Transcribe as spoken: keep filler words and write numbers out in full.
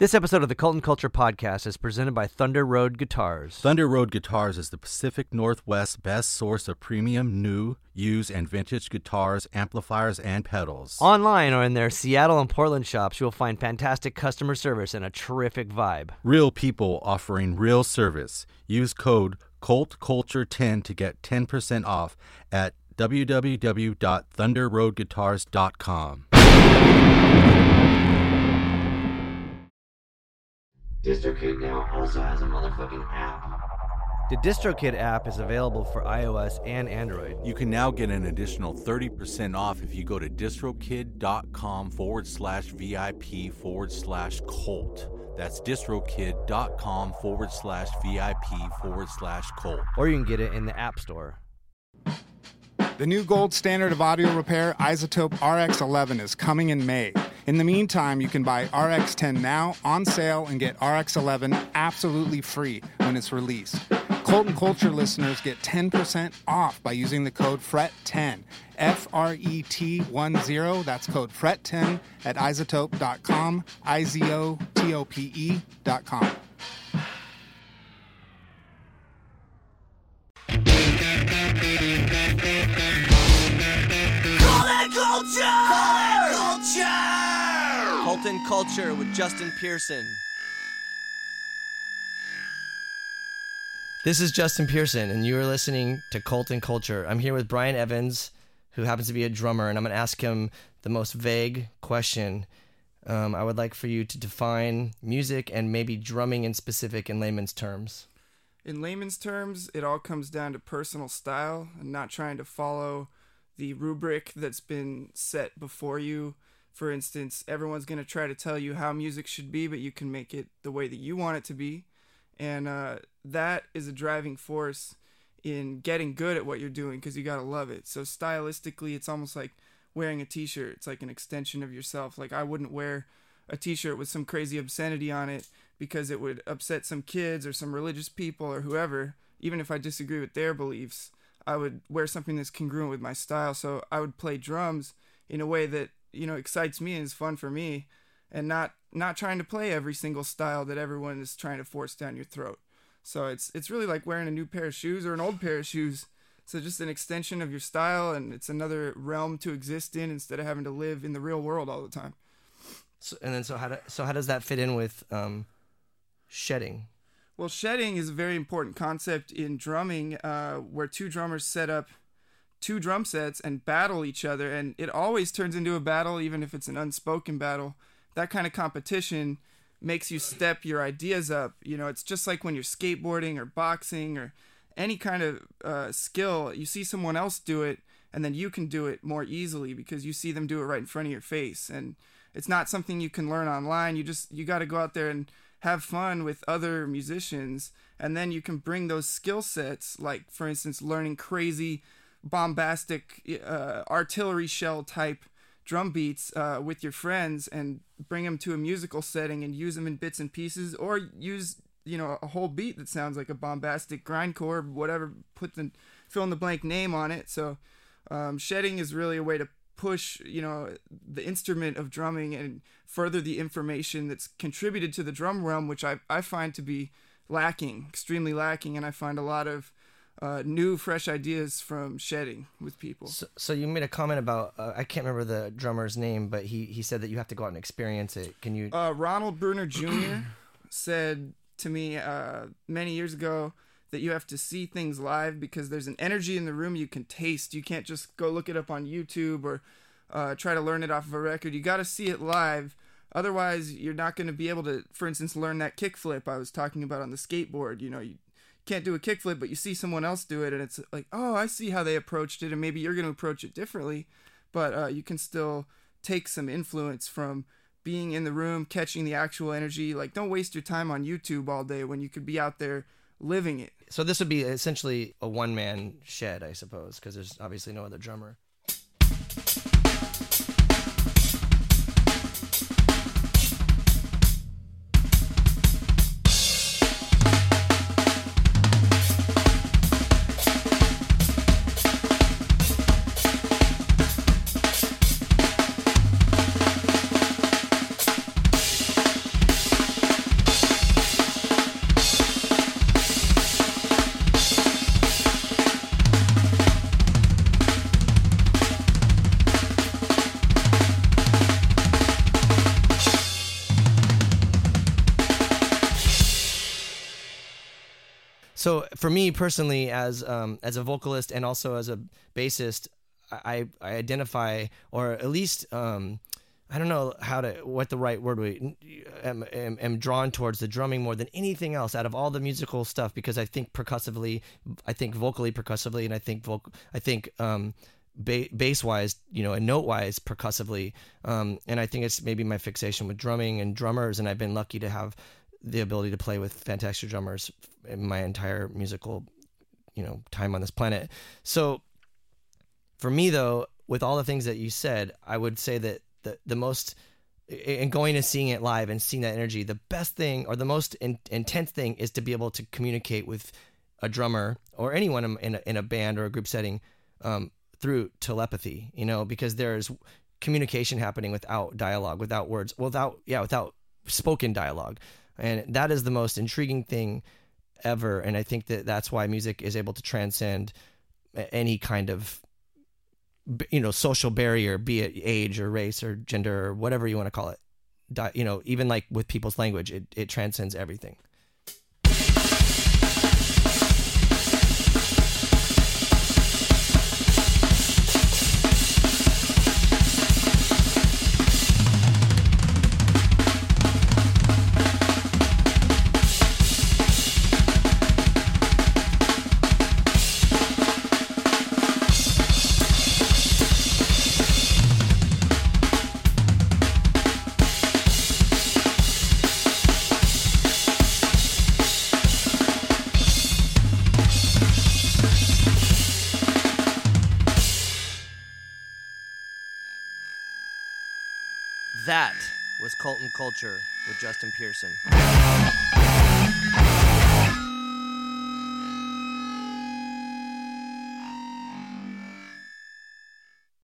This episode of the Cult and Culture Podcast is presented by Thunder Road Guitars. Thunder Road Guitars is the Pacific Northwest's best source of premium, new, used, and vintage guitars, amplifiers, and pedals. Online or in their Seattle and Portland shops, you'll find fantastic customer service and a terrific vibe. Real people offering real service. Use code cult culture ten to get ten percent off at w w w dot thunder road guitars dot com. DistroKid now also has a motherfucking app. The DistroKid app is available for iOS and Android. You can now get an additional thirty percent off if you go to distrokid.com forward slash VIP forward slash Colt. That's distrokid.com forward slash VIP forward slash Colt. Or you can get it in the App Store. The new gold standard of audio repair, Isotope R X eleven, is coming in May. In the meantime, you can buy R X ten now on sale and get R X eleven absolutely free when it's released. Cult and Culture listeners get ten percent off by using the code F R E T ten, F R E T ten. That's code F R E T ten at isotope dot com, I Z O T O P E dot com. Cult and Culture with Justin Pearson. This is Justin Pearson, and you are listening to Cult and Culture. I'm here with Brian Evans, who happens to be a drummer, and I'm going to ask him the most vague question. Um, I would like for you to define music and maybe drumming in specific in layman's terms. In layman's terms, it all comes down to personal style and not trying to follow the rubric that's been set before you. For instance, everyone's going to try to tell you how music should be, but you can make it the way that you want it to be. And uh, that is a driving force in getting good at what you're doing, because you got to love it. So stylistically, it's almost like wearing a t-shirt. It's like an extension of yourself. Like, I wouldn't wear a t-shirt with some crazy obscenity on it because it would upset some kids or some religious people or whoever. Even if I disagree with their beliefs, I would wear something that's congruent with my style. So I would play drums in a way that, you know, excites me and is fun for me, and not not trying to play every single style that everyone is trying to force down your throat. So it's it's really like wearing a new pair of shoes or an old pair of shoes. So just an extension of your style, and it's another realm to exist in instead of having to live in the real world all the time. So, and then so how do, so how does that fit in with um, shedding? Well, shedding is a very important concept in drumming, uh, where two drummers set up two drum sets and battle each other, and it always turns into a battle, even if it's an unspoken battle. That kind of competition makes you step your ideas up. You know, it's just like when you're skateboarding or boxing or any kind of uh, skill. You see someone else do it, and then you can do it more easily because you see them do it right in front of your face. And it's not something you can learn online. You just you got to go out there and have fun with other musicians, and then you can bring those skill sets, like, for instance, learning crazy bombastic uh, artillery shell type drum beats uh, with your friends, and bring them to a musical setting and use them in bits and pieces, or use, you know, a whole beat that sounds like a bombastic grindcore, whatever, put the fill in the blank name on it. So um, shedding is really a way to push, you know, the instrument of drumming and further the information that's contributed to the drum realm, which I, I find to be lacking, extremely lacking. And I find a lot of Uh, new, fresh ideas from shedding with people. So, so you made a comment about, uh, I can't remember the drummer's name, but he, he said that you have to go out and experience it. Can you... Uh, Ronald Bruner Junior said to me uh, many years ago that you have to see things live because there's an energy in the room you can taste. You can't just go look it up on YouTube or uh, try to learn it off of a record. You got to see it live. Otherwise, you're not going to be able to, for instance, learn that kickflip I was talking about on the skateboard. You know, you can't do a kickflip, but you see someone else do it, and it's like, oh, I see how they approached it, and maybe you're going to approach it differently, but uh, you can still take some influence from being in the room, catching the actual energy. Like, don't waste your time on YouTube all day when you could be out there living it. So this would be essentially a one-man shed, I suppose, because there's obviously no other drummer. So for me personally, as um, as a vocalist and also as a bassist, I, I identify, or at least um, I don't know how to what the right word would be, am, am, am drawn towards the drumming more than anything else out of all the musical stuff, because I think percussively, I think vocally percussively, and I think voc- I think um, ba- bass wise, you know, and note wise percussively, um, and I think it's maybe my fixation with drumming and drummers, and I've been lucky to have the ability to play with fantastic drummers in my entire musical, you know, time on this planet. So for me, though, with all the things that you said, I would say that the, the most, and going and seeing it live and seeing that energy, the best thing or the most in, intense thing is to be able to communicate with a drummer or anyone in a, in a band or a group setting um, through telepathy, you know, because there's communication happening without dialogue, without words, without, yeah, without spoken dialogue. And that is the most intriguing thing ever. And I think that that's why music is able to transcend any kind of, you know, social barrier, be it age or race or gender or whatever you want to call it. You know, even like with people's language, it, it transcends everything. That was Cult and Culture with Justin Pearson.